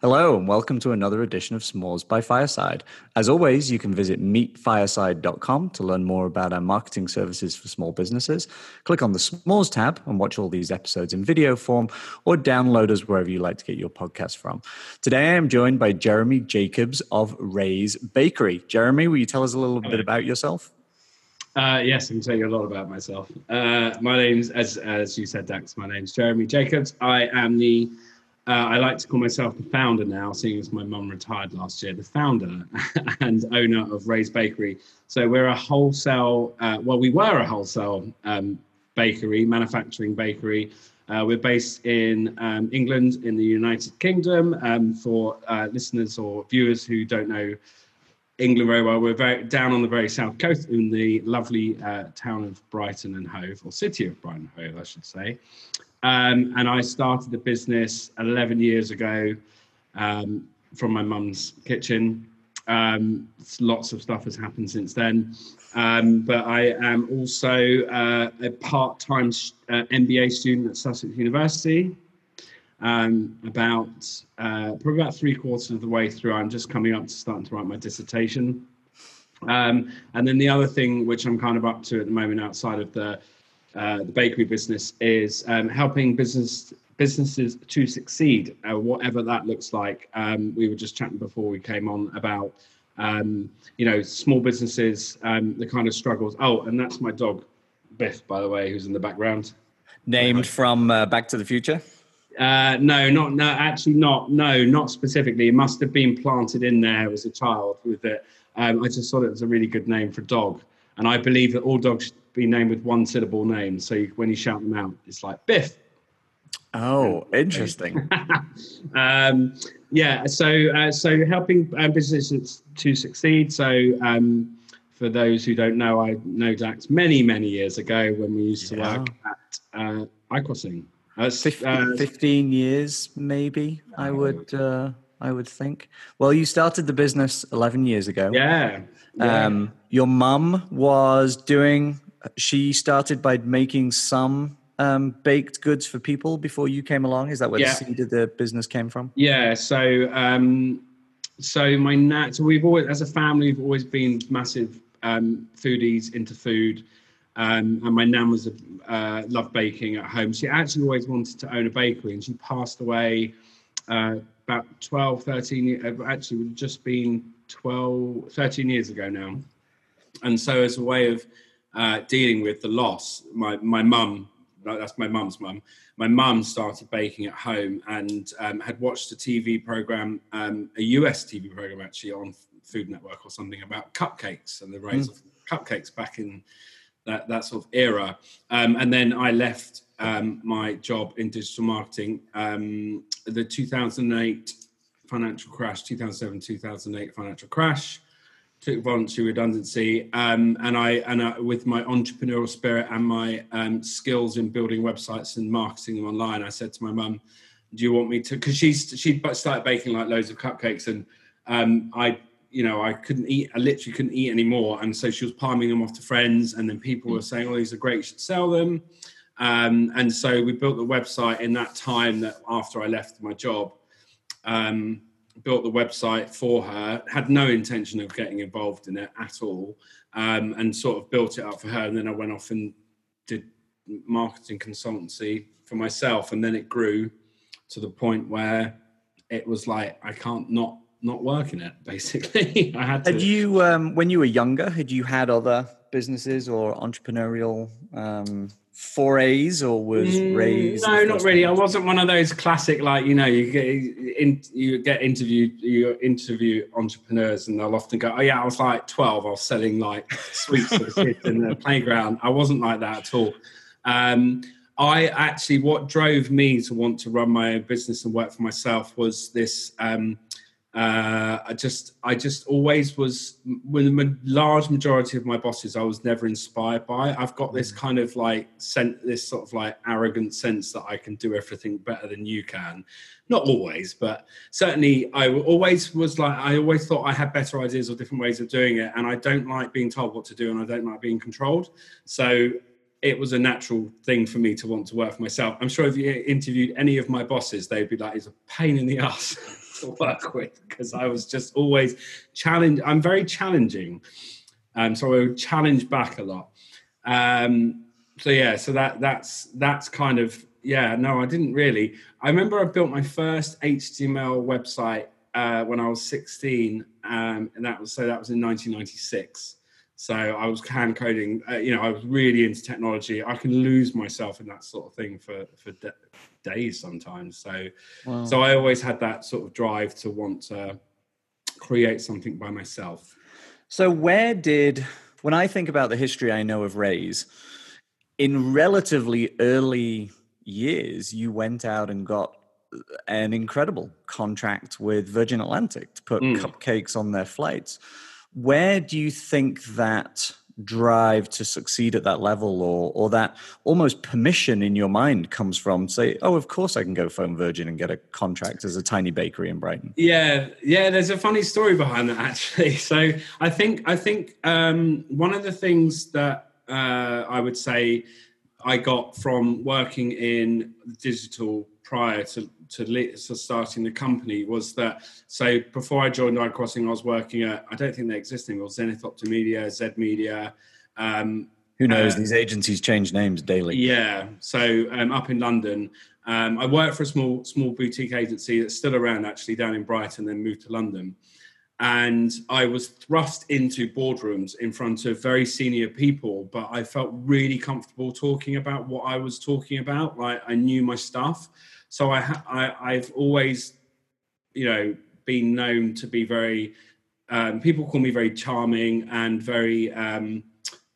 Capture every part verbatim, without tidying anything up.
Hello and welcome to another edition of S'mores by Fireside. As always, you can visit meet fireside dot com to learn more about our marketing services for small businesses. Click on the S'mores tab and watch all these episodes in video form or download us wherever you like to get your podcast from. Today, I am joined by Jeremy Jacobs of Raise Bakery. Jeremy, will you tell us a little bit about yourself? Uh, yes, I can tell you a lot about myself. Uh, my name's, as, as you said, Dax, my name's Jeremy Jacobs. I am the Uh, I like to call myself the founder now, seeing as my mum retired last year, the founder and owner of Raise Bakery. So we're a wholesale, uh, well, we were a wholesale um, bakery, manufacturing bakery. Uh, we're based in um, England, in the United Kingdom. Um, for uh, listeners or viewers who don't know England very well, we're very, down on the very south coast in the lovely uh, town of Brighton and Hove, or city of Brighton and Hove, I should say. Um, and I started the business eleven years ago um, from my mum's kitchen. Um, lots of stuff has happened since then. Um, but I am also uh, a part-time uh, M B A student at Sussex University. Um, about uh, probably about three quarters of the way through, I'm just coming up to starting to write my dissertation. Um, and then the other thing which I'm kind of up to at the moment outside of the Uh, the bakery business is um, helping business businesses to succeed, uh, whatever that looks like. Um, we were just chatting before we came on about, um, you know, small businesses, um, the kind of struggles. Oh, and that's my dog, Biff, by the way, who's in the background. Named from uh, Back to the Future? Uh, no, not no, actually not. No, not specifically. It must have been planted in there as a child with it. Um, I just thought it was a really good name for a dog. And I believe that all dogs be named with one syllable names. So you, when you shout them out, it's like Biff. Oh, interesting. um, yeah. So, uh, so helping um, businesses to succeed. So um, for those who don't know, I know Dax many, many years ago when we used yeah. to work at uh, iCrossing. Uh, fifteen, uh, fifteen years, maybe no. I would, uh, I would think. Well, you started the business eleven years ago. Yeah. yeah. Um, your mum was doing, she started by making some um, baked goods for people before you came along. Is that where yeah. the seed of the business came from? Yeah. So, um, so my nan, so we've always, as a family, we've always been massive um, foodies into food. Um, and my nan was, a, uh, loved baking at home. She actually always wanted to own a bakery and she passed away uh, about twelve, thirteen, actually we've just been twelve, thirteen years ago now. And so as a way of, Uh, dealing with the loss, my my mum, that's my mum's mum, my mum started baking at home and um, had watched a T V programme, um, a U S T V programme actually on Food Network or something about cupcakes and the rise mm. of cupcakes back in that, that sort of era. Um, and then I left um, my job in digital marketing. Um, the two thousand eight financial crash, two thousand seven, two thousand eight financial crash, took voluntary redundancy, um, and I and I, with my entrepreneurial spirit and my um, skills in building websites and marketing them online, I said to my mum, "Do you want me to?" Because she she started baking like loads of cupcakes, and um, I you know I couldn't eat, I literally couldn't eat anymore, and so she was palming them off to friends, and then people were saying, "Oh, these are great, you should sell them," um, and so we built the website in that time that after I left my job. Um, built the website for her, had no intention of getting involved in it at all, um, and sort of built it up for her. And then I went off and did marketing consultancy for myself. And then it grew to the point where it was like, I can't not, not work in it, basically. I had to. Had you, um, when you were younger, had you had other businesses or entrepreneurial um forays, or was raised? No, not really. I wasn't one of those classic, like, you know, you get in, you get interviewed, you interview entrepreneurs and they'll often go, oh yeah, I was like twelve, I was selling like sweets for the kids in the playground. I wasn't like that at all. Um, I actually, what drove me to want to run my own business and work for myself was this, um, uh, I just, I just always was, with the large majority of my bosses, I was never inspired by. I've got this kind of like, sen- this sort of like arrogant sense that I can do everything better than you can. Not always, but certainly I always was like, I always thought I had better ideas or different ways of doing it. And I don't like being told what to do and I don't like being controlled. So it was a natural thing for me to want to work for myself. I'm sure if you interviewed any of my bosses, they'd be like, it's a pain in the ass to work with because I was just always challenged. I'm very challenging. Um, so I would challenge back a lot. Um, so yeah, so that that's that's kind of, yeah, no, I didn't really. I remember I built my first H T M L website uh, when I was sixteen. Um, and that was, so that was in nineteen ninety-six. So I was hand coding, uh, you know, I was really into technology. I can lose myself in that sort of thing for, for de- days sometimes. So, wow. so I always had that sort of drive to want to create something by myself. So where did, when I think about the history I know of Raise, in relatively early years, you went out and got an incredible contract with Virgin Atlantic to put mm. cupcakes on their flights. Where do you think that drive to succeed at that level or or that almost permission in your mind comes from to say, oh, of course I can go phone Virgin and get a contract as a tiny bakery in Brighton? Yeah, yeah, there's a funny story behind that, actually. So I think I think um, one of the things that uh, I would say I got from working in digital prior to to, le- to starting the company was that, so before I joined iCrossing, I was working at, I don't think they exist anymore, Zenith Optimedia, Z Media. Um, Who knows, uh, these agencies change names daily. Yeah, so um, up in London. Um, I worked for a small small boutique agency that's still around actually down in Brighton, then moved to London. And I was thrust into boardrooms in front of very senior people, but I felt really comfortable talking about what I was talking about. Like I knew my stuff. So I, ha- I, I've always, you know, been known to be very, um, people call me very charming and very, um,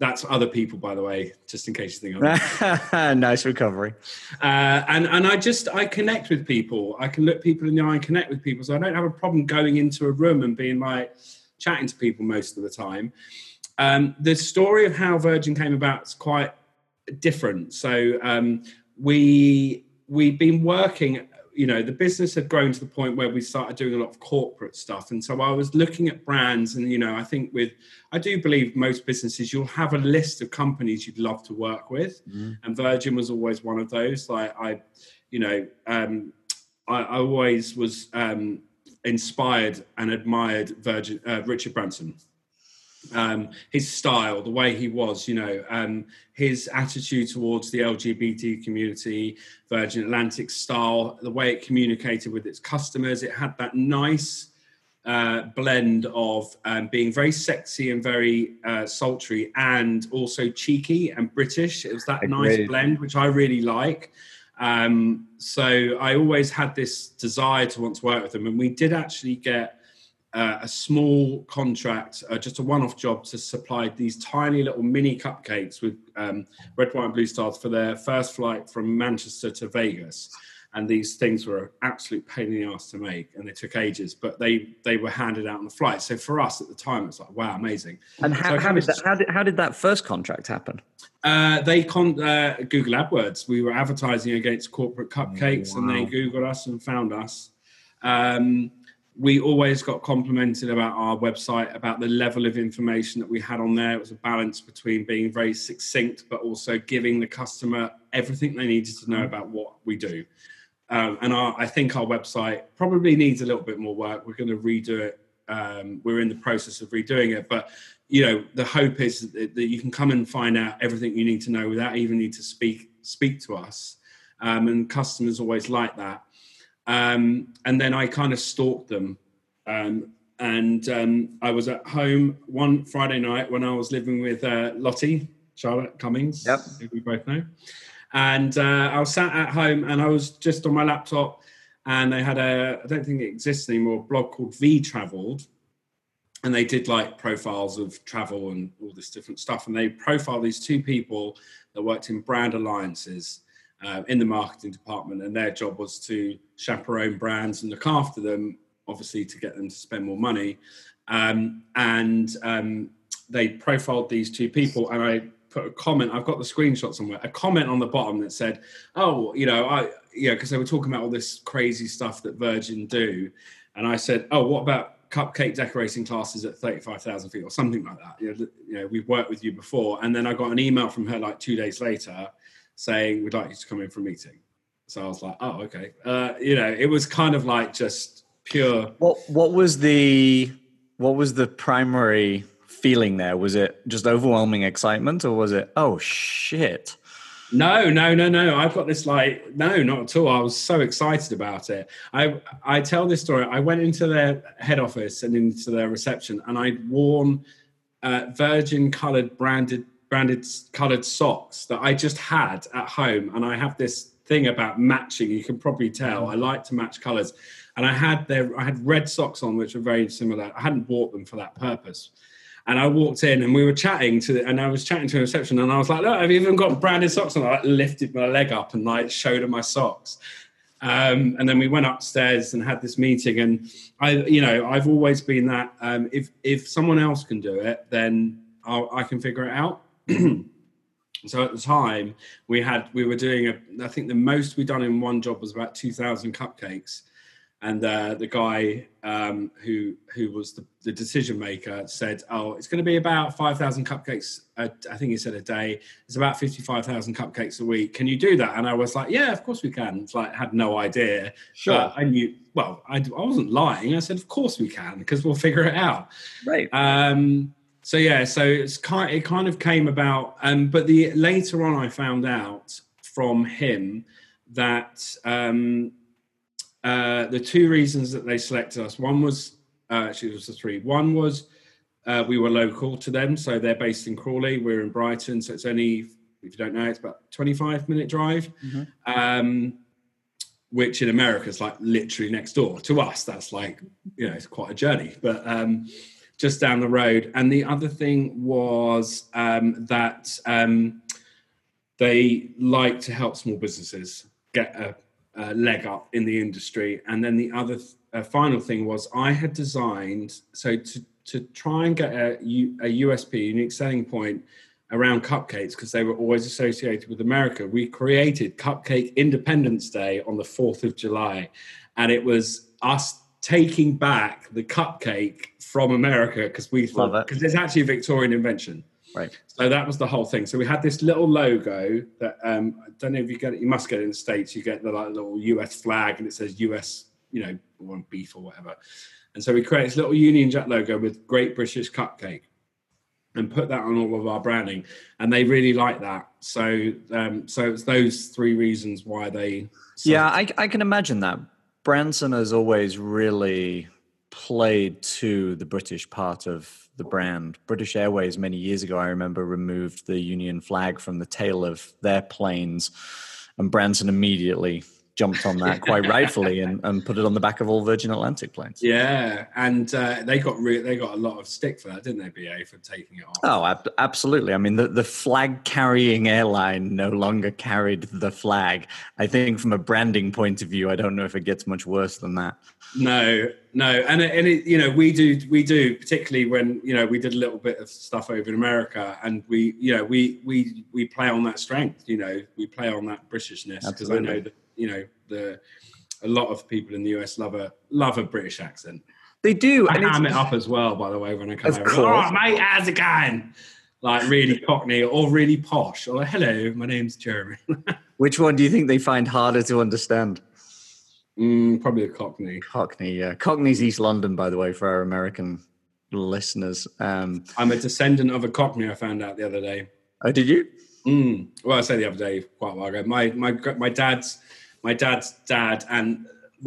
that's other people, by the way, just in case you think I'm nice recovery. Uh, and, and I just, I connect with people. I can look people in the eye and connect with people. So I don't have a problem going into a room and being like chatting to people most of the time. Um, the story of how Virgin came about is quite different. So um, we... We'd been working, you know, the business had grown to the point where we started doing a lot of corporate stuff. And so I was looking at brands and, you know, I think with, I do believe most businesses, you'll have a list of companies you'd love to work with. Mm. And Virgin was always one of those. Like I, you know, um, I, I always was um, inspired and admired Virgin, uh, Richard Branson. Um, his style, the way he was, you know, um, his attitude towards the L G B T community, Virgin Atlantic style, the way it communicated with its customers. It had that nice uh, blend of um, being very sexy and very uh, sultry and also cheeky and British. It was that Agreed. nice blend, which I really like. Um, so I always had this desire to want to work with him. And we did actually get Uh, a small contract, uh, just a one-off job to supply these tiny little mini cupcakes with um, red, white and blue stars for their first flight from Manchester to Vegas. And these things were an absolute pain in the ass to make and they took ages, but they they were handed out on the flight. So for us at the time, it's like, wow, amazing. And how, so how, did, that, how, did, how did that first contract happen? Uh, they con- uh, Google AdWords. We were advertising against corporate cupcakes oh, wow. and they Googled us and found us. Um, We always got complimented about our website, about the level of information that we had on there. It was a balance between being very succinct, but also giving the customer everything they needed to know about what we do. Um, and our, I think our website probably needs a little bit more work. We're going to redo it. Um, we're in the process of redoing it. But, you know, the hope is that, that you can come and find out everything you need to know without even need to speak, speak to us. Um, and customers always like that. Um, and then I kind of stalked them. Um, and um, I was at home one Friday night when I was living with uh, Lottie, Charlotte Cummings, yep. who we both know. And uh, I was sat at home and I was just on my laptop and they had a, I don't think it exists anymore, blog called V-Traveled. And they did like profiles of travel and all this different stuff. And they profiled these two people that worked in brand alliances. Uh, in the marketing department, and their job was to chaperone brands and look after them, obviously to get them to spend more money. Um, and um, they profiled these two people, and I put a comment. I've got the screenshot somewhere. A comment on the bottom that said, "Oh, you know, I yeah," because they were talking about all this crazy stuff that Virgin do, and I said, "Oh, what about cupcake decorating classes at thirty-five thousand feet or something like that?" You know, you know, we've worked with you before. And then I got an email from her like two days later, saying we'd like you to come in for a meeting. So I was like, oh, okay. Uh, you know, it was kind of like just pure. What What was the What was the primary feeling there? Was it just overwhelming excitement, or was it, oh shit? No, no, no, no. I've got this like, no, not at all. I was so excited about it. I I tell this story. I went into their head office and into their reception, and I'd worn uh, Virgin coloured branded branded coloured socks that I just had at home. And I have this thing about matching. You can probably tell I like to match colours. And I had their I had red socks on, which are very similar. I hadn't bought them for that purpose. And I walked in and we were chatting to, the, and I was chatting to a reception, and I was like, look, I've even got branded socks on. I like, lifted my leg up and like showed her my socks. Um, and then we went upstairs and had this meeting. And I, you know, I've always been that, um, if, if someone else can do it, then I'll, I can figure it out. So at the time we had, we were doing, a, I think the most we'd done in one job was about two thousand cupcakes. And uh, the guy um, who who was the, the decision maker said, oh, it's going to be about five thousand cupcakes. A, I think he said a day. It's about fifty-five thousand cupcakes a week. Can you do that? And I was like, yeah, of course we can. It's like, had no idea. Sure. But I knew, well, I, I wasn't lying. I said, of course we can, because we'll figure it out. Right. Um, so, yeah, so it's kind, it kind of came about. Um, but the later on, I found out from him that... Um, Uh, the two reasons that they selected us, one was, uh, actually it was the three. One was uh, we were local to them. So they're based in Crawley, we're in Brighton. So it's only, if you don't know, it's about a twenty-five minute drive, mm-hmm. um, which in America is like literally next door to us. That's like, you know, it's quite a journey, but um, just down the road. And the other thing was um, that um, they like to help small businesses get a, Uh, leg up in the industry. And then the other th- uh, final thing was I had designed, so to to try and get a, U- a U S P, unique selling point around cupcakes, because they were always associated with America, we created Cupcake Independence Day on the fourth of July, and it was us taking back the cupcake from America, because we thought, because it's actually a Victorian invention. Right. So that was the whole thing. So we had this little logo that um, I don't know if you get it. You must get it in the States. You get the like, little U S flag, and it says U S, you know, one beef or whatever. And so we created this little Union Jack logo with Great British Cupcake, and put that on all of our branding. And they really liked that. So, um, so it's those three reasons why they. Yeah, I, I can imagine that. Branson has always really played to the British part of the brand. British Airways many years ago, I remember, removed the Union flag from the tail of their planes, and Branson immediately jumped on that quite rightfully and, and put it on the back of all Virgin Atlantic planes. Yeah, and uh, they got re- they got a lot of stick for that, didn't they, B A, for taking it off? Oh, ab- absolutely. I mean, the, the flag-carrying airline no longer carried the flag. I think from a branding point of view, I don't know if it gets much worse than that. No, no, and and it, you know, we do we do particularly when, you know, we did a little bit of stuff over in America, and we, you know, we we we play on that strength. You know, we play on that Britishness, because I know that, you know, the a lot of people in the U S love a love a British accent. They do. I and ham it up as well, by the way, when I come over. Oh, mate, how's it going? Like really cockney or really posh, or hello, my name's Jeremy. Which one do you think they find harder to understand? Mm, probably a cockney. Cockney, yeah. Cockney's East London, by the way, for our American listeners. Um, I'm a descendant of a cockney, I found out the other day. Oh, did you? Mm. Well, I say the other day, quite a while ago. My my my dad's my dad's dad and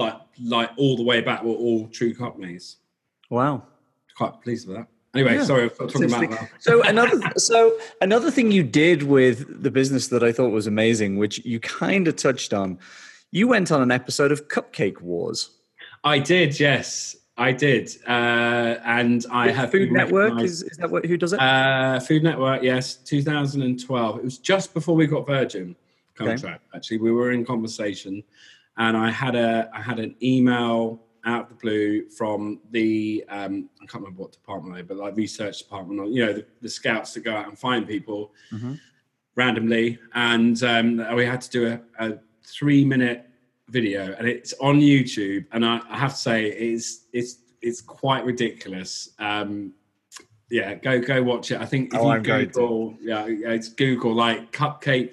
like like all the way back were all true Cockneys. Wow, quite pleased with that. Anyway, yeah. Sorry, I'm talking about that. So another so another thing you did with the business that I thought was amazing, which you kind of touched on, you went on an episode of Cupcake Wars. I did, yes. I did, uh, and I have Food Network. Is, is that what, who does it? Uh, Food Network, yes, two thousand twelve. It was just before we got Virgin contract. Okay. Actually, we were in conversation, and I had a I had an email out of the blue from the um, I can't remember what department they, but like research department, or, you know, the, the scouts that go out and find people mm-hmm. randomly, and um, we had to do a, a three minute. video, and it's on YouTube, and I, I have to say it's it's it's quite ridiculous. Um, yeah, go go watch it. I think if oh, you I'm Google, yeah, it's Google like cupcake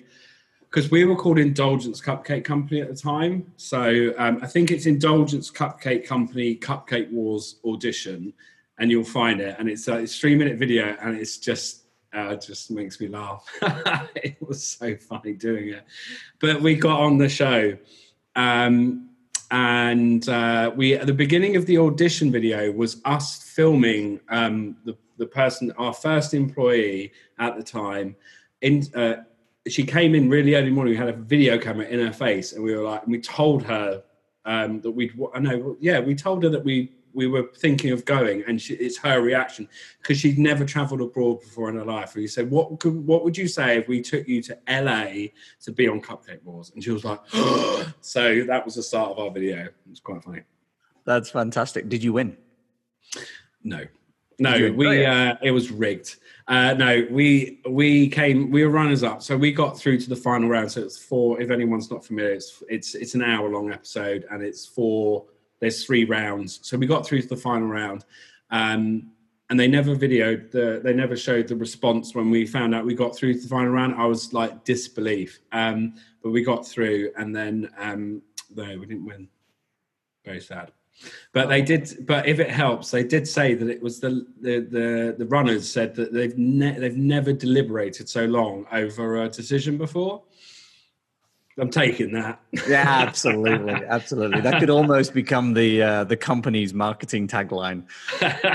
because we were called Indulgence Cupcake Company at the time. So um, I think it's Indulgence Cupcake Company Cupcake Wars Audition, and you'll find it. And it's a three-minute video, and it's just uh, just makes me laugh. It was so funny doing it. But we got on the show, um, and uh, we at the beginning of the audition video was us filming um, the the person, our first employee at the time. In uh, she came in really early morning. We had a video camera in her face, and we were like, and we told her um, that we'd. I know, yeah, we told her that we. we were thinking of going, and she, it's her reaction because she'd never traveled abroad before in her life. We said, what could, what would you say if we took you to L A to be on Cupcake Wars? And she was like, oh. So that was the start of our video. It was quite funny. That's fantastic. Did you win? No, no, win? we, oh, yeah. uh, it was rigged. Uh, no, we, we came, we were runners up. So we got through to the final round. So it's four, if anyone's not familiar, it's, it's, it's an hour long episode, and it's four, there's three rounds. So we got through to the final round, um, and they never videoed, the, they never showed the response when we found out we got through to the final round. I was like disbelief, um, but we got through, and then, um, no, we didn't win. Very sad. But they did, but if it helps, they did say that it was the, the, the, the runners said that they've, ne- they've never deliberated so long over a decision before. I'm taking that. Yeah, absolutely, absolutely. That could almost become the uh, the company's marketing tagline.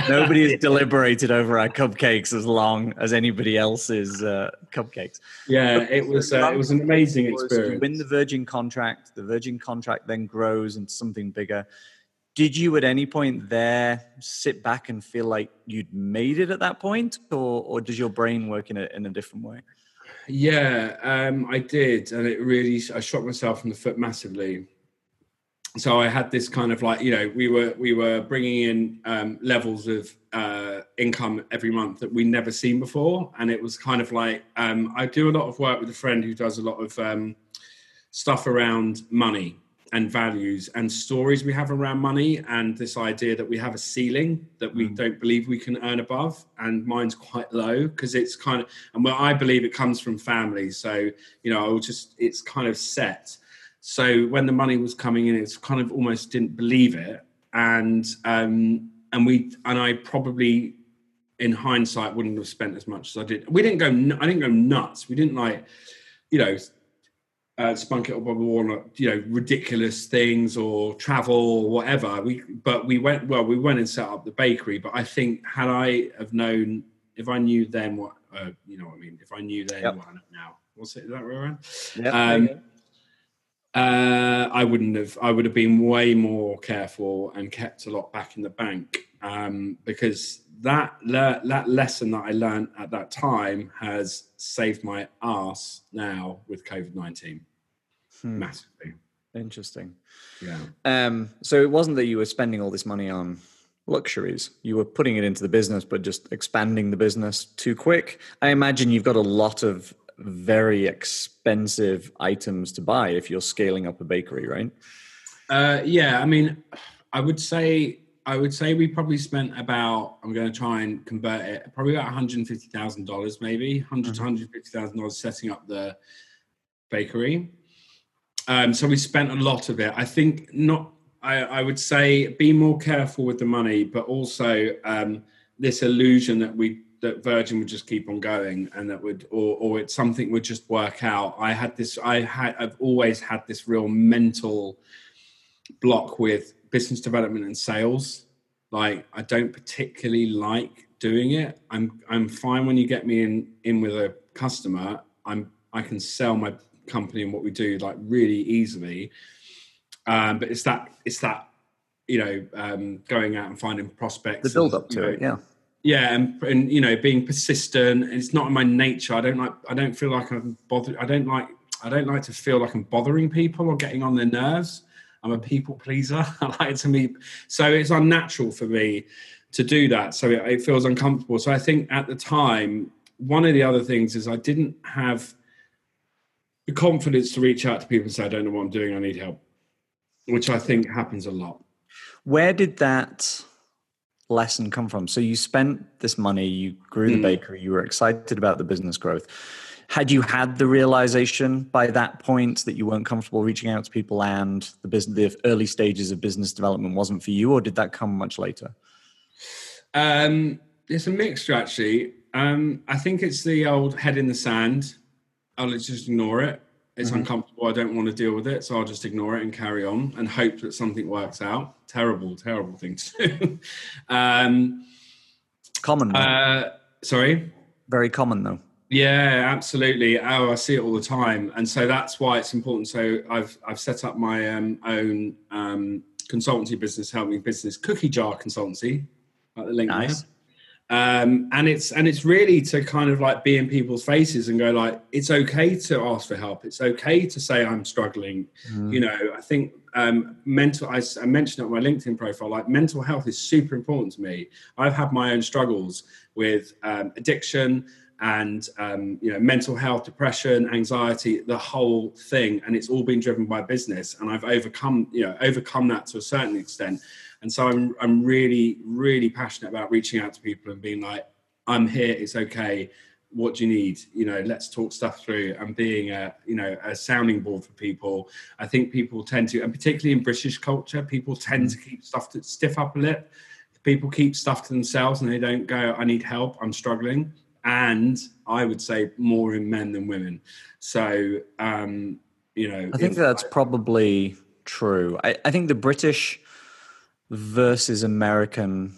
Nobody has yeah. deliberated over our cupcakes as long as anybody else's uh, cupcakes. Yeah, but it was uh, it was an amazing was, experience. You win the Virgin contract. The Virgin contract then grows into something bigger. Did you at any point there sit back and feel like you'd made it at that point, or or does your brain work in a in a different way? Yeah, um, I did. And it really, I shot myself in the foot massively. So I had this kind of like, you know, we were we were bringing in um, levels of uh, income every month that we never seen before. And it was kind of like, um, I do a lot of work with a friend who does a lot of um, stuff around money and values and stories we have around money, and this idea that we have a ceiling that we mm. don't believe we can earn above, and mine's quite low because it's kind of, and where I believe it comes from family. So, you know, I'll just, it's kind of set. So when the money was coming in, it's kind of almost didn't believe it. And, um, and we, and I probably in hindsight wouldn't have spent as much as I did. We didn't go, I didn't go nuts. We didn't like, you know, Uh, spunk it up on the wall, you know, ridiculous things or travel or whatever. We, but we went, well, we went and set up the bakery. But I think had I have known, if I knew then what, uh, you know what I mean? If I knew then yep. what I know now, what's it, is that right around? Yep, um, uh, I wouldn't have, I would have been way more careful and kept a lot back in the bank, um, because that le- that lesson that I learned at that time has saved my ass now with COVID nineteen hmm. massively. Interesting. Yeah. Um, so it wasn't that you were spending all this money on luxuries. You were putting it into the business, but just expanding the business too quick. I imagine you've got a lot of very expensive items to buy if you're scaling up a bakery, right? Uh, yeah. I mean, I would say... I would say we probably spent about, I'm going to try and convert it, probably about one hundred fifty thousand dollars maybe, one hundred thousand dollars to one hundred fifty thousand dollars setting up the bakery. Um, so we spent a lot of it. I think not, I, I would say be more careful with the money, but also um, this illusion that we that Virgin would just keep on going and that would, or, or it's something would just work out. I had this, I had, I've always had this real mental block with business development and sales. Like I don't particularly like doing it. I'm I'm fine when you get me in, in with a customer. I'm I can sell my company and what we do like really easily. Um, but it's that it's that you know um, going out and finding prospects. The build up to it, yeah, yeah, and, and you know being persistent. It's not in my nature. I don't like. I don't feel like I'm bothered. I don't like. I don't like to feel like I'm bothering people or getting on their nerves. I'm a people pleaser. I like to meet. So it's unnatural for me to do that. So it, it feels uncomfortable. So I think at the time, one of the other things is I didn't have the confidence to reach out to people and say, I don't know what I'm doing. I need help, which I think happens a lot. Where did that lesson come from? So you spent this money, you grew the mm. bakery, you were excited about the business growth. had you had the realization by that point that you weren't comfortable reaching out to people and the business, the early stages of business development wasn't for you, or did that come much later? Um, it's a mixture, actually. Um, I think it's the old head in the sand. I'll just ignore it. It's mm-hmm. uncomfortable. I don't want to deal with it. So I'll just ignore it and carry on and hope that something works out. Terrible, terrible thing to do. um, common. Uh, sorry? Very common, though. Yeah, absolutely. Oh, I see it all the time. And so that's why it's important. So I've I've set up my um, own um, consultancy business, helping business, Cookie Jar Consultancy. Like the link nice. Um, and it's and it's really to kind of like be in people's faces and go like, it's okay to ask for help. It's okay to say I'm struggling. Mm. You know, I think um, mental, I, I mentioned on my LinkedIn profile, like mental health is super important to me. I've had my own struggles with um, addiction and, um, you know, mental health, depression, anxiety, the whole thing. And it's all been driven by business. And I've overcome, you know, overcome that to a certain extent. And so I'm I'm really, really passionate about reaching out to people and being like, I'm here, it's okay, what do you need? You know, let's talk stuff through and being a, you know, a sounding board for people. I think people tend to, and particularly in British culture, people tend to keep stuff to stiff upper lip. People keep stuff to themselves and they don't go, I need help, I'm struggling. And I would say more in men than women. So, um, you know. I think in- that's probably true. I, I think the British versus American,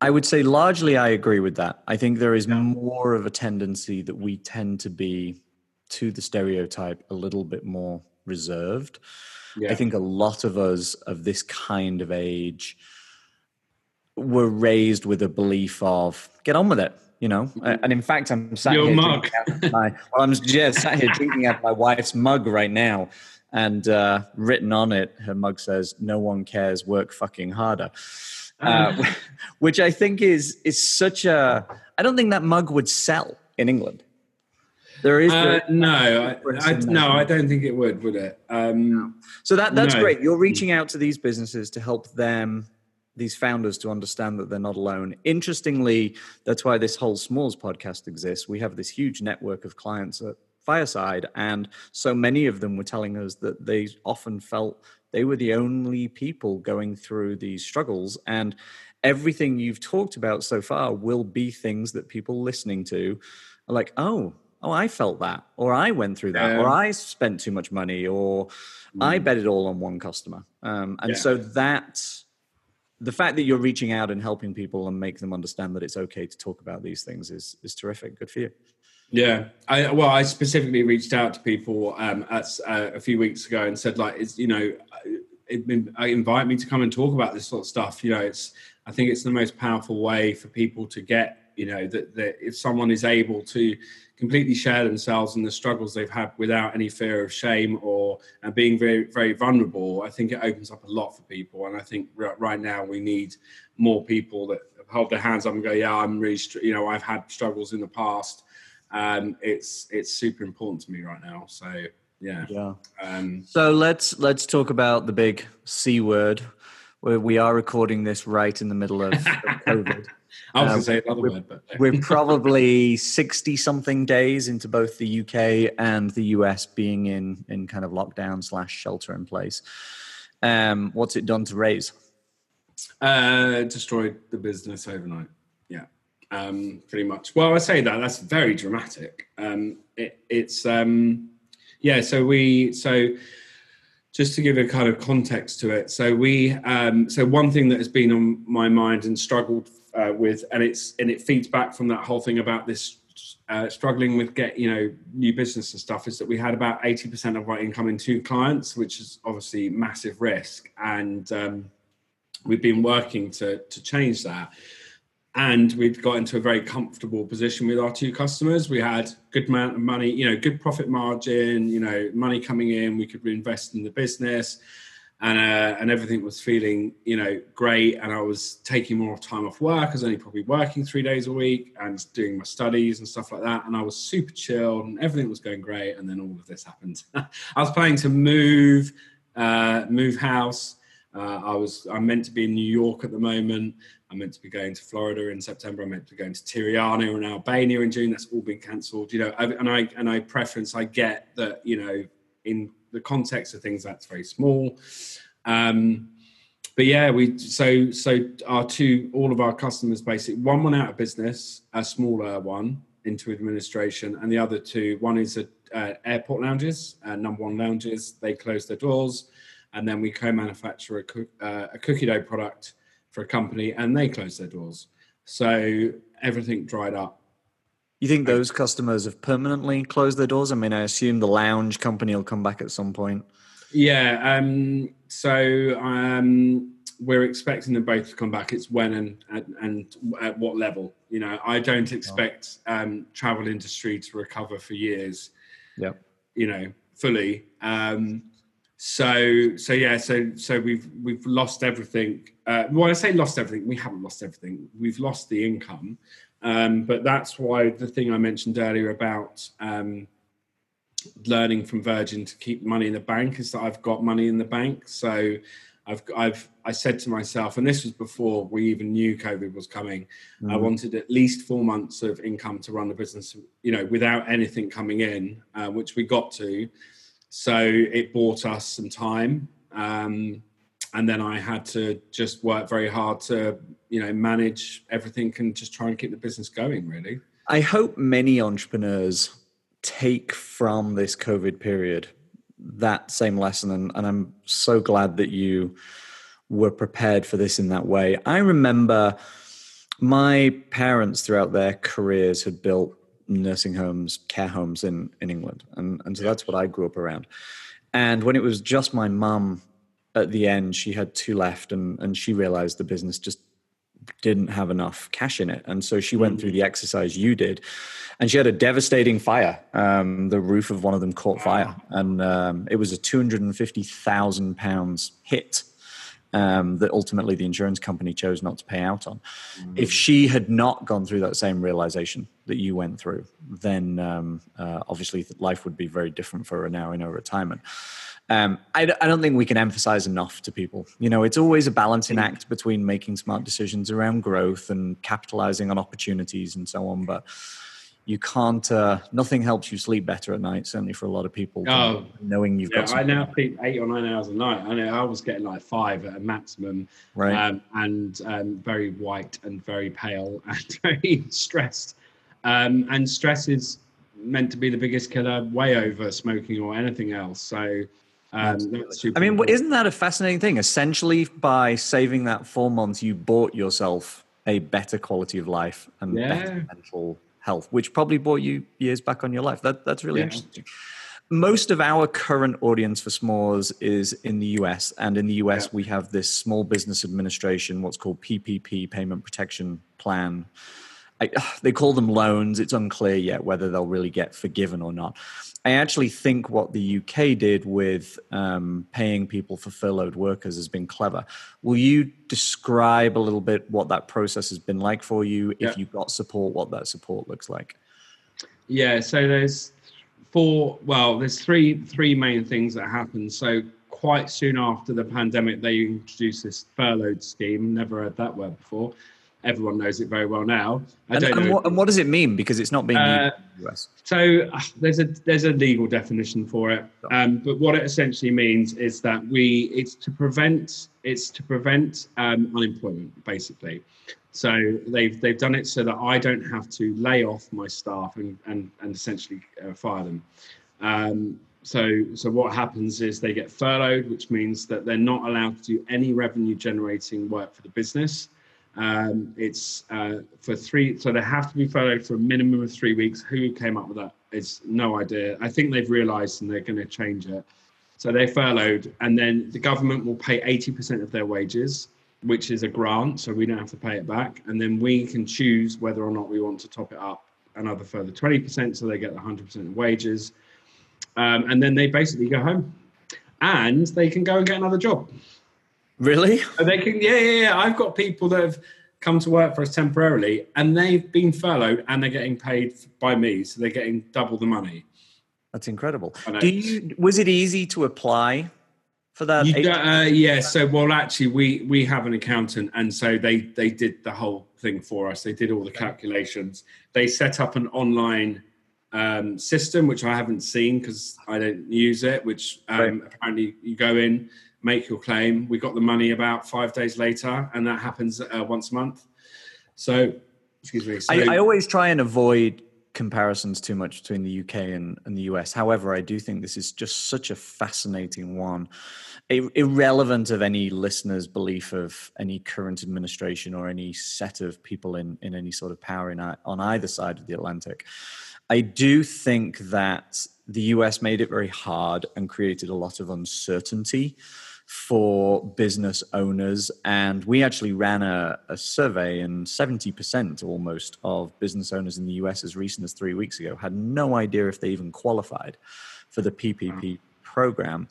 I would say largely I agree with that. I think there is more of a tendency that we tend to be, to the stereotype, a little bit more reserved. Yeah. I think a lot of us of this kind of age were raised with a belief of, get on with it, you know? And in fact, I'm sat Your here mug. Drinking out my, well, I'm yeah, sat here drinking out of my wife's mug right now. And uh, written on it, her mug says, "No one cares. Work fucking harder," uh, which I think is is such a. I don't think that mug would sell in England. There is uh, no, I, I, no, I don't think it would, would it? Um, no. So that that's no. great. You're reaching out to these businesses to help them, these founders, to understand that they're not alone. Interestingly, that's why this whole S'mores podcast exists. We have this huge network of clients that. Fireside, and so many of them were telling us that they often felt they were the only people going through these struggles, and everything you've talked about so far will be things that people listening to are like, oh oh I felt that, or I went through that, um, or I spent too much money, or mm. I bet it all on one customer, um, and yeah. so that's the fact that you're reaching out and helping people and make them understand that it's okay to talk about these things is is terrific. Good for you. Yeah, I, well, I specifically reached out to people um, at, uh, a few weeks ago and said, like, it's, you know, it, it, invite me to come and talk about this sort of stuff. You know, it's, I think it's the most powerful way for people to get, you know, that, that if someone is able to completely share themselves and the struggles they've had without any fear of shame or and being very, very vulnerable, I think it opens up a lot for people. And I think right now we need more people that hold their hands up and go, yeah, I'm really, you know, I've had struggles in the past. Um, it's it's super important to me right now. So yeah. Yeah. Um, so let's let's talk about the big C word. Where we are recording this right in the middle of, of COVID. I was um, going to say another word, but we're probably sixty something days into both the U K and the U S being in in kind of lockdown slash shelter in place. Um, what's it done to Raise? Uh, destroyed the business overnight. Yeah. Um, pretty much. Well, I say that that's very dramatic. Um, it, it's um, yeah. So we so just to give a kind of context to it. So we um, so one thing that has been on my mind and struggled uh, with, and it's and it feeds back from that whole thing about this uh, struggling with get you know new business and stuff, is that we had about eighty percent of our income in two clients, which is obviously massive risk, and um, we've been working to to change that. And we'd got into a very comfortable position with our two customers. We had good amount of money, you know, good profit margin, you know, money coming in. We could reinvest in the business, and uh, and everything was feeling, you know, great. And I was taking more time off work. I was only probably working three days a week and doing my studies and stuff like that. And I was super chilled, and everything was going great. And then all of this happened. I was planning to move, uh, move house. Uh, I was, I'm meant to be in New York at the moment. I'm meant to be going to Florida in September. I'm meant to be going to Tirana and Albania in June. That's all been cancelled, you know, and I, and I preference, I get that, you know, in the context of things, that's very small. Um, but yeah, we, so, so our two, all of our customers, basically one went out of business, a smaller one into administration, and the other two, one is a, uh, airport lounges, uh, number one lounges. They closed their doors. And then we co-manufacture a, uh, a cookie dough product for a company, and they closed their doors. So everything dried up. You think those customers have permanently closed their doors? I mean, I assume the lounge company will come back at some point. Yeah. Um, so um, we're expecting them both to come back. It's when and, and, and at what level. You know, I don't expect um, travel industry to recover for years. Yeah. You know, fully. Um, So, so yeah, so, so we've, we've lost everything. Uh, when I say lost everything, we haven't lost everything. We've lost the income. Um, but that's why the thing I mentioned earlier about um, learning from Virgin to keep money in the bank is that I've got money in the bank. So I've, I've, I said to myself, and this was before we even knew COVID was coming, mm. I wanted at least four months of income to run the business, you know, without anything coming in, uh, which we got to. So it bought us some time, um, and then I had to just work very hard to, you know, manage everything and just try and keep the business going, really. I hope many entrepreneurs take from this COVID period that same lesson, and, and I'm so glad that you were prepared for this in that way. I remember my parents throughout their careers had built nursing homes, care homes in, in England. And, and so that's what I grew up around. And when it was just my mum at the end, she had two left and, and she realized the business just didn't have enough cash in it. And so she went mm-hmm. through the exercise you did, and she had a devastating fire. Um, the roof of one of them caught wow. fire, and um, it was a two hundred fifty thousand pounds hit um, that ultimately the insurance company chose not to pay out on. Mm-hmm. If she had not gone through that same realization that you went through, then um, uh, obviously life would be very different for her now in her retirement. Um, I, d- I don't think we can emphasize enough to people. You know, it's always a balancing act between making smart decisions around growth and capitalizing on opportunities and so on, but you can't, uh, nothing helps you sleep better at night, certainly for a lot of people, oh, knowing you've yeah, got something. I now sleep eight or nine hours a night. I know I was getting like five at a maximum, right? um, and um, very white and very pale and very stressed. Um, and stress is meant to be the biggest killer, way over smoking or anything else. So um, that's super I mean, important. Isn't that a fascinating thing? Essentially, by saving that four months, you bought yourself a better quality of life and yeah. better mental health, which probably bought you years back on your life. That, that's really yeah. interesting. Most of our current audience for S'mores is in the U S. And in the U S, yeah. we have this Small Business Administration, what's called P P P, Payment Protection Plan. I, they call them loans. It's unclear yet whether they'll really get forgiven or not. I actually think what the U K did with um, paying people for furloughed workers has been clever. Will you describe a little bit what that process has been like for you? If yeah. you got support, what that support looks like? Yeah, so there's four, well, there's three, three main things that happen. So quite soon after the pandemic, they introduced this furloughed scheme. Never heard that word before. Everyone knows it very well now. I and, don't know. And what, and what does it mean? Because it's not being uh, used in the U S. So uh, there's a there's a legal definition for it. Um, but what it essentially means is that we it's to prevent it's to prevent um, unemployment, basically. So they've they've done it so that I don't have to lay off my staff and and and essentially uh, fire them. Um, so so what happens is they get furloughed, which means that they're not allowed to do any revenue generating work for the business. Um, it's uh, for three, so they have to be furloughed for a minimum of three weeks. Who came up with that? It's no idea. I think they've realised and they're going to change it. So they're furloughed, and then the government will pay eighty percent of their wages, which is a grant, so we don't have to pay it back. And then we can choose whether or not we want to top it up another further twenty percent, so they get one hundred percent of wages. Um, and then they basically go home, and they can go and get another job. Really? They can, yeah, yeah, yeah. I've got people that have come to work for us temporarily, and they've been furloughed, and they're getting paid by me, so they're getting double the money. That's incredible. Do you? Was it easy to apply for that? Uh, yeah. So, well, actually, we we have an accountant, and so they they did the whole thing for us. They did all the calculations. They set up an online um, system, which I haven't seen because I don't use it. Which um, right. apparently you go in, make your claim. We got the money about five days later, and that happens uh, once a month. So, excuse me. So, I, I always try and avoid comparisons too much between the U K and, and the U S. However, I do think this is just such a fascinating one, I- irrelevant of any listener's belief of any current administration or any set of people in, in any sort of power in, on either side of the Atlantic. I do think that the U S made it very hard and created a lot of uncertainty for business owners. And we actually ran a, a survey, and seventy percent almost of business owners in the U S as recent as three weeks ago had no idea if they even qualified for the P P P program.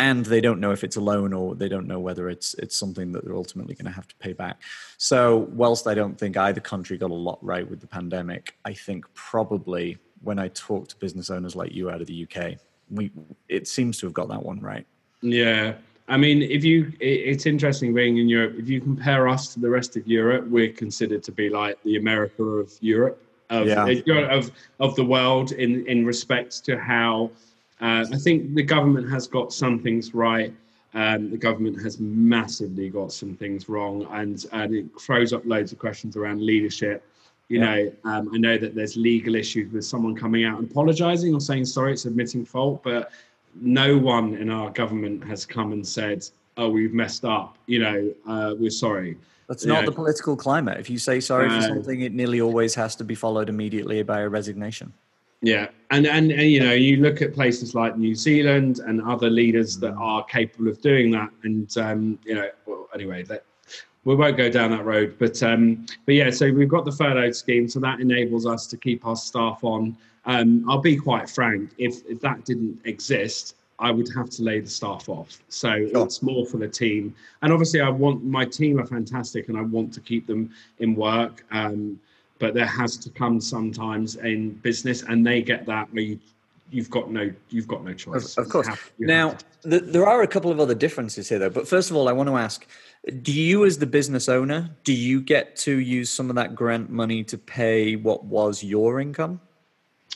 And they don't know if it's a loan, or they don't know whether it's it's something that they're ultimately going to have to pay back. So whilst I don't think either country got a lot right with the pandemic, I think probably when I talk to business owners like you out of the U K, we it seems to have got that one right. Yeah. I mean, if you, it's interesting being in Europe. If you compare us to the rest of Europe, we're considered to be like the America of Europe, of yeah. of, of the world in, in respect to how uh, I think the government has got some things right. Um, the government has massively got some things wrong, and, and it throws up loads of questions around leadership. You yeah. know, um, I know that there's legal issues with someone coming out and apologizing or saying sorry, it's admitting fault, but no one in our government has come and said, oh, we've messed up, you know, uh, we're sorry. That's you not know. The political climate. If you say sorry uh, for something, it nearly always has to be followed immediately by a resignation. Yeah. And, and, and, you know, you look at places like New Zealand and other leaders that are capable of doing that. And, um, you know, well, anyway, that, we won't go down that road. But, um, but yeah, so we've got the furlough scheme. So that enables us to keep our staff on. Um, I'll be quite frank, if, if that didn't exist, I would have to lay the staff off. So sure. It's more for the team. And obviously I want, my team are fantastic and I want to keep them in work. Um, but there has to come sometimes in business, and they get that where you, you've got no, you've got no choice. Of, of course. You now the, there are a couple of other differences here though. But first of all, I want to ask, do you as the business owner, do you get to use some of that grant money to pay what was your income?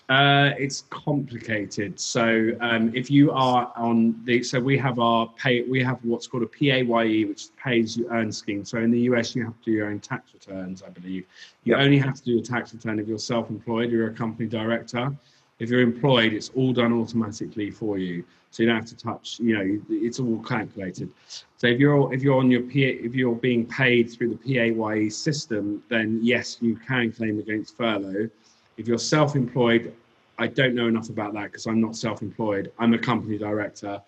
Uh, it's complicated. So um, if you are on the, so we have our pay, we have what's called a P A Y E, which is pays you earn scheme. So in the U S, you have to do your own tax returns, I believe. You yep. only have to do a tax return if you're self-employed, you're a company director. If you're employed, it's all done automatically for you. So you don't have to touch, you know, it's all calculated. So if you're if you're on your P, if you're being paid through the P A Y E system, then yes, you can claim against furlough. If you're self-employed, I don't know enough about that because I'm not self-employed. I'm a company director,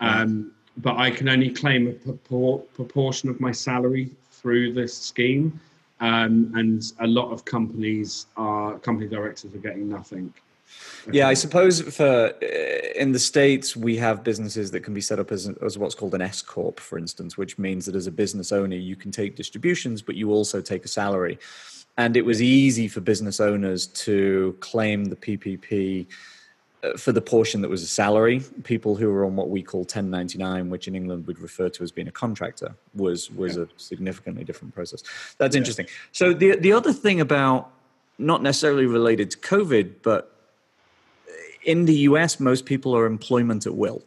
um, but I can only claim a purport, proportion of my salary through this scheme. Um, and a lot of companies are, company directors are getting nothing. Okay. Yeah, I suppose for in the States, we have businesses that can be set up as, as what's called an S Corp, for instance, which means that as a business owner, you can take distributions, but you also take a salary. And it was easy for business owners to claim the P P P for the portion that was a salary. People who were on what we call ten ninety-nine, which in England would refer to as being a contractor, was was yeah. a significantly different process. That's yeah. interesting. So the the other thing about, not necessarily related to COVID, but in the U S, most people are employment at will,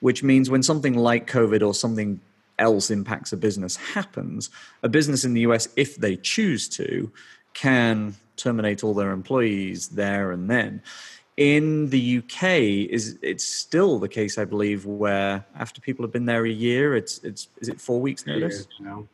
which means when something like COVID or something else impacts a business happens, a business in the U S, if they choose to, can terminate all their employees there and then. In the U K, is it's still the case, I believe, where after people have been there a year, it's it's is it four weeks notice? Now.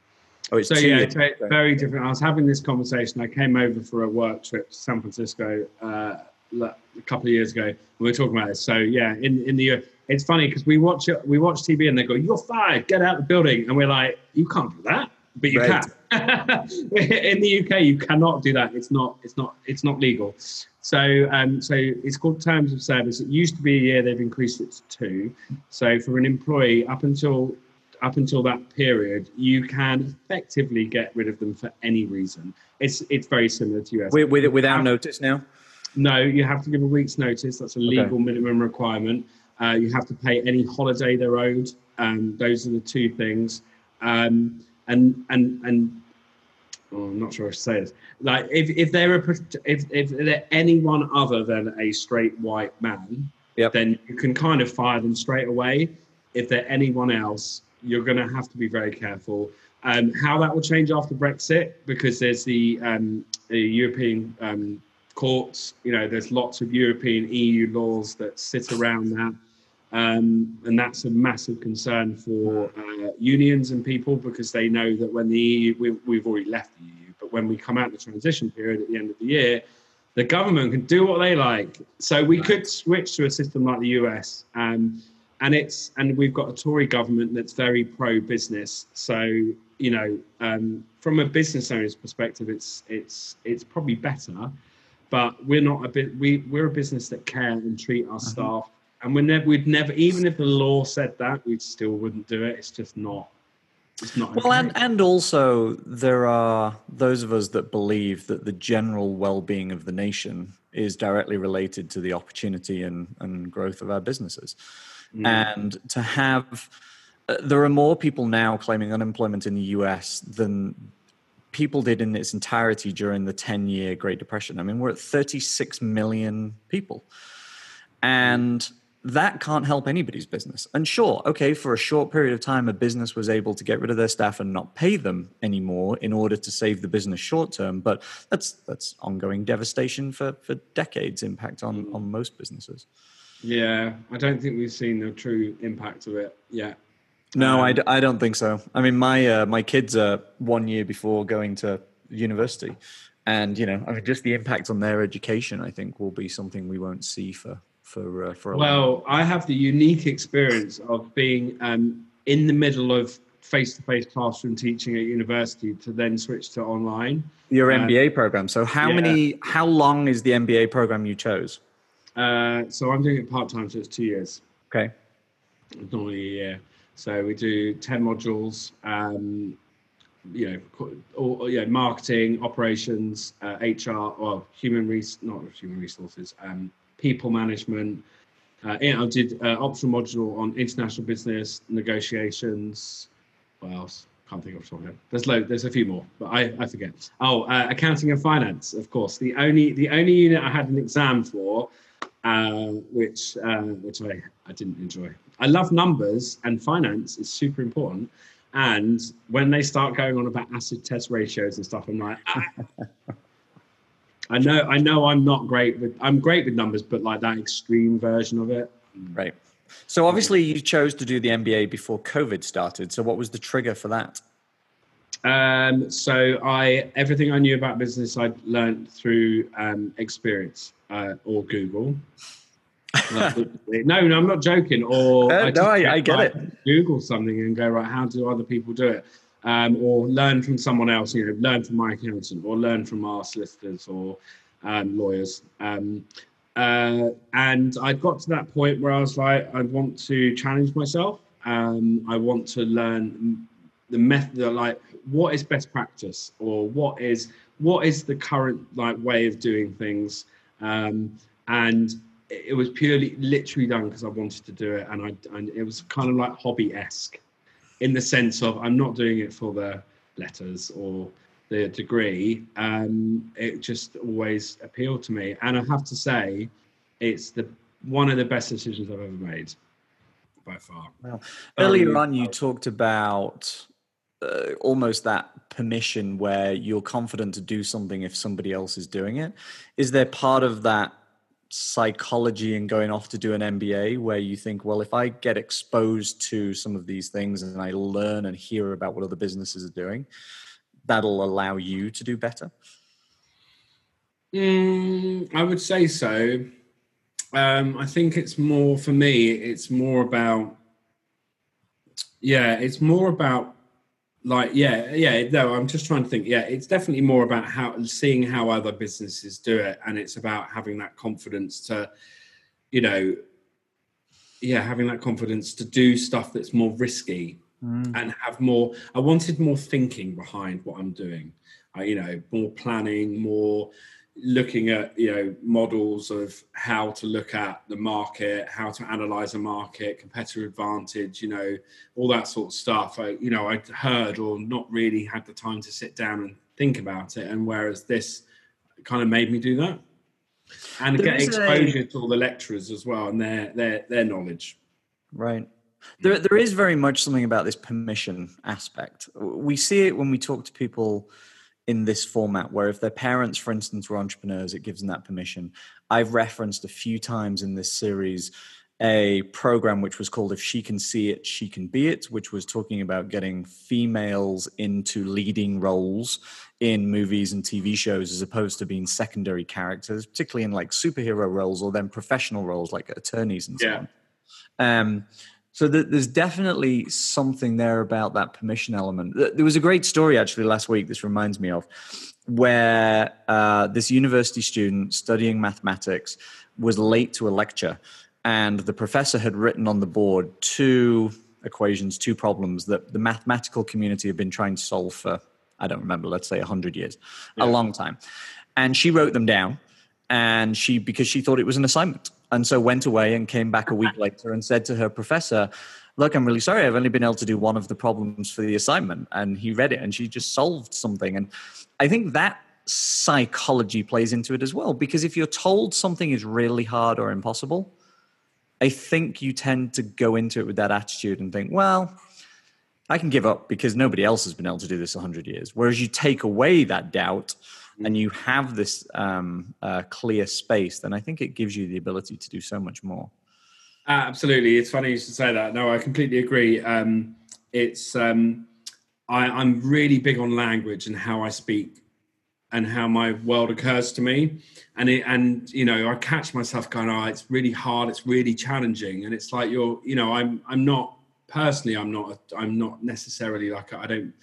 Oh, it's so yeah, it's very different. I was having this conversation. I came over for a work trip to San Francisco uh, a couple of years ago. We were talking about this. So yeah, in in the it's funny because we watch it, we watch T V and they go, "You're fired, get out of the building," and we're like, "You can't do that," but you right. can. In the U K, you cannot do that. It's not, it's not, it's not legal. So, um, so it's called terms of service. It used to be a year; they've increased it to two. So, for an employee, up until up until that period, you can effectively get rid of them for any reason. It's it's very similar to U S. With, with, without notice now? No, you have to give a week's notice. That's a legal okay. minimum requirement. Uh, you have to pay any holiday they're owed. Um, those are the two things. Um, and and and oh, I'm not sure I should say this. Like, if if they're a, if if they're anyone other than a straight white man, yep. then you can kind of fire them straight away. If they're anyone else, you're going to have to be very careful. Um, how that will change after Brexit, because there's the, um, the European um, courts. You know, there's lots of European E U laws that sit around that. Um, and that's a massive concern for uh, unions and people, because they know that when the E U, we, we've already left the E U, but when we come out of the transition period at the end of the year, the government can do what they like. So we right. could switch to a system like the U S, um, and it's and we've got a Tory government that's very pro-business. So you know, um, from a business owner's perspective, it's it's it's probably better, but we're not a bit we we're a business that care and treat our mm-hmm. staff. And we're never, we'd never, even if the law said that, we still wouldn't do it. It's just not, it's not. Well, and, and also there are those of us that believe that the general well-being of the nation is directly related to the opportunity and, and growth of our businesses. Mm. And to have, uh, there are more people now claiming unemployment in the U S than people did in its entirety during the ten-year Great Depression. I mean, we're at thirty-six million people. And that can't help anybody's business. And sure, okay, for a short period of time, a business was able to get rid of their staff and not pay them anymore in order to save the business short term. But that's that's ongoing devastation for, for decades impact on, on most businesses. Yeah, I don't think we've seen the true impact of it yet. No, um, I, d- I don't think so. I mean, my uh, my kids are one year before going to university. And, you know, I mean, just the impact on their education, I think, will be something we won't see for For, uh, for a well, while. I have the unique experience of being um, in the middle of face-to-face classroom teaching at university to then switch to online. Your um, M B A program. So how yeah. many? How long is the M B A program you chose? Uh, so I'm doing it part-time, so it's two years. Okay. Normally a year. So we do ten modules. Um, you know, all, you know, marketing, operations, uh, H R, or human res- not human resources. Um, people management. Uh, I did uh, optional module on international business, negotiations. What else? Can't think of something. There's loads, there's a few more, but I, I forget. Oh, uh, accounting and finance, of course. The only the only unit I had an exam for, uh, which uh, which I, I didn't enjoy. I love numbers, and finance is super important. And when they start going on about acid test ratios and stuff, I'm like, ah. I know, I know I'm not great with, I'm great with numbers, but like that extreme version of it. Right. So obviously you chose to do the M B A before COVID started. So what was the trigger for that? Um, so I, everything I knew about business, I learned through um, experience uh, or Google. no, no, I'm not joking. Or uh, I no, I, I get it. Google something and go, right, how do other people do it? Um, or learn from someone else, you know, learn from my accountant or learn from our solicitors or um, lawyers. Um, uh, and I got to that point where I was like, I want to challenge myself. Um, I want to learn the method, like what is best practice or what is what is the current like way of doing things. Um, and it was purely literally done because I wanted to do it. And, I, and it was kind of like hobby-esque. In the sense of I'm not doing it for the letters or the degree. Um, it just always appealed to me. And I have to say, it's the one of the best decisions I've ever made, by far. Well, earlier um, on, you talked about uh, almost that permission where you're confident to do something if somebody else is doing it. Is there part of that psychology and going off to do an M B A where you think, well, if I get exposed to some of these things and I learn and hear about what other businesses are doing, that'll allow you to do better? Mm, I would say so. Um, I think it's more, for me, it's more about, yeah, it's more about like, yeah, yeah, no, I'm just trying to think. Yeah, it's definitely more about how seeing how other businesses do it. And it's about having that confidence to, you know, yeah, having that confidence to do stuff that's more risky mm. and have more, I wanted more thinking behind what I'm doing, uh, you know, more planning, more, looking at, you know, models of how to look at the market, how to analyze a market, competitive advantage, you know, all that sort of stuff. I, you know, I'd heard or not really had the time to sit down and think about it. And whereas this kind of made me do that and there get exposure a... to all the lecturers as well and their, their, their knowledge. Right. There, there is very much something about this permission aspect. We see it when we talk to people in this format, where if their parents, for instance, were entrepreneurs, it gives them that permission. I've referenced a few times in this series a program which was called If She Can See It, She Can Be It, which was talking about getting females into leading roles in movies and T V shows as opposed to being secondary characters, particularly in like superhero roles or then professional roles like attorneys and so yeah. on. Um, So there's definitely something there about that permission element. There was a great story actually last week, this reminds me of, where uh, this university student studying mathematics was late to a lecture, and the professor had written on the board two equations, two problems that the mathematical community had been trying to solve for, I don't remember, let's say one hundred years, yeah. a long time. And she wrote them down, and she because she thought it was an assignment. And so went away and came back a week later and said to her professor, look, I'm really sorry, I've only been able to do one of the problems for the assignment. And he read it and she just solved something. And I think that psychology plays into it as well, because if you're told something is really hard or impossible, I think you tend to go into it with that attitude and think, well, I can give up because nobody else has been able to do this one hundred years. Whereas you take away that doubt and you have this um, uh, clear space, then I think it gives you the ability to do so much more. Uh, absolutely. It's funny you should say that. No, I completely agree. Um, it's um, I, I'm really big on language and how I speak and how my world occurs to me. And, it, and you know, I catch myself going, oh, it's really hard. It's really challenging. And it's like you're, you know, I'm I'm not, personally, I'm not, I'm not necessarily like, I don't...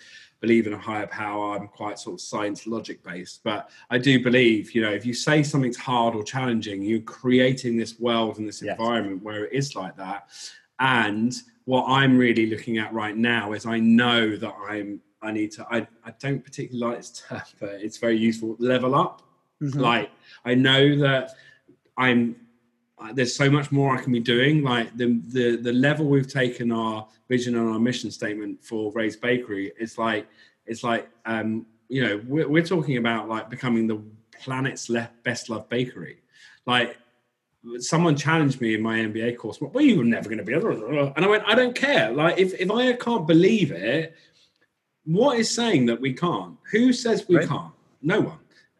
believe in a higher power. I'm quite sort of science logic based, but I do believe, you know, if you say something's hard or challenging, you're creating this world and this yes. environment where it is like that. And what I'm really looking at right now is I know that I'm, I need to, I, I don't particularly like this term, but it's very useful, level up. Mm-hmm. Like, I know that I'm, there's so much more I can be doing. Like the, the, the level we've taken our vision and our mission statement for Raise Bakery, it's like, it's like, um, you know, we're, we're talking about like becoming the planet's best loved bakery. Like someone challenged me in my M B A course, well, you're never going to be able. And I went, I don't care. Like if, if I can't believe it, what is saying that we can't? Who says we right. can't? No one.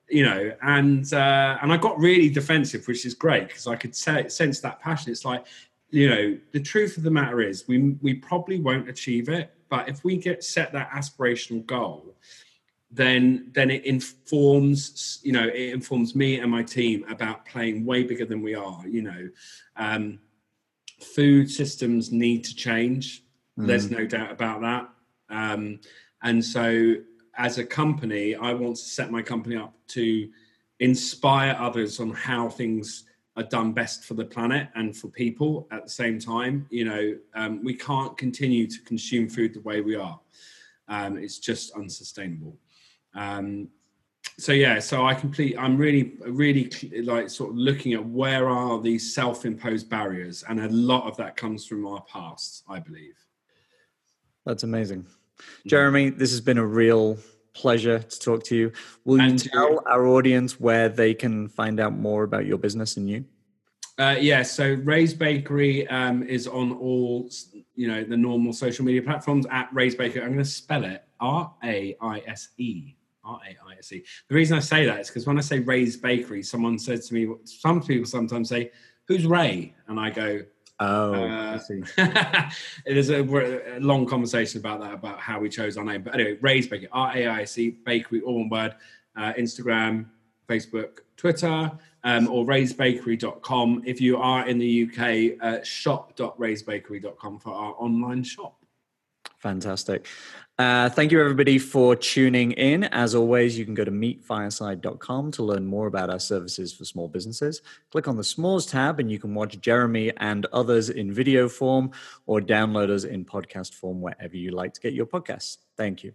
You know, and uh, and I got really defensive, which is great because I could t- sense that passion. It's like, you know, the truth of the matter is we we probably won't achieve it, but if we get set that aspirational goal, then then it informs, you know, it informs me and my team about playing way bigger than we are. You know, um, food systems need to change. Mm. There's no doubt about that, um, and so. As a company, I want to set my company up to inspire others on how things are done best for the planet and for people at the same time. You know, um, we can't continue to consume food the way we are. Um, it's just unsustainable. Um, so, yeah, so I complete, I'm really, really like sort of looking at where are these self-imposed barriers. And a lot of that comes from our past, I believe. That's amazing. Jeremy, this has been a real pleasure to talk to you. Will you and, tell our audience where they can find out more about your business and you? Uh, yeah, so Raise Bakery um, is on all, you know, the normal social media platforms at Raise Bakery. I'm going to spell it R A I S E. R A I S E. The reason I say that is because when I say Raise Bakery, someone says to me, some people sometimes say, who's Ray? And I go, Oh, uh, I see. It is a, a long conversation about that, about how we chose our name. But anyway, Raise Bakery, R A I S E, Bakery, all one word, uh, Instagram, Facebook, Twitter, um, or raise bakery dot com. If you are in the U K, uh, shop dot raise bakery dot com for our online shop. Fantastic. Uh, thank you, everybody, for tuning in. As always, you can go to meet fireside dot com to learn more about our services for small businesses. Click on the S'mores tab and you can watch Jeremy and others in video form or download us in podcast form wherever you like to get your podcasts. Thank you.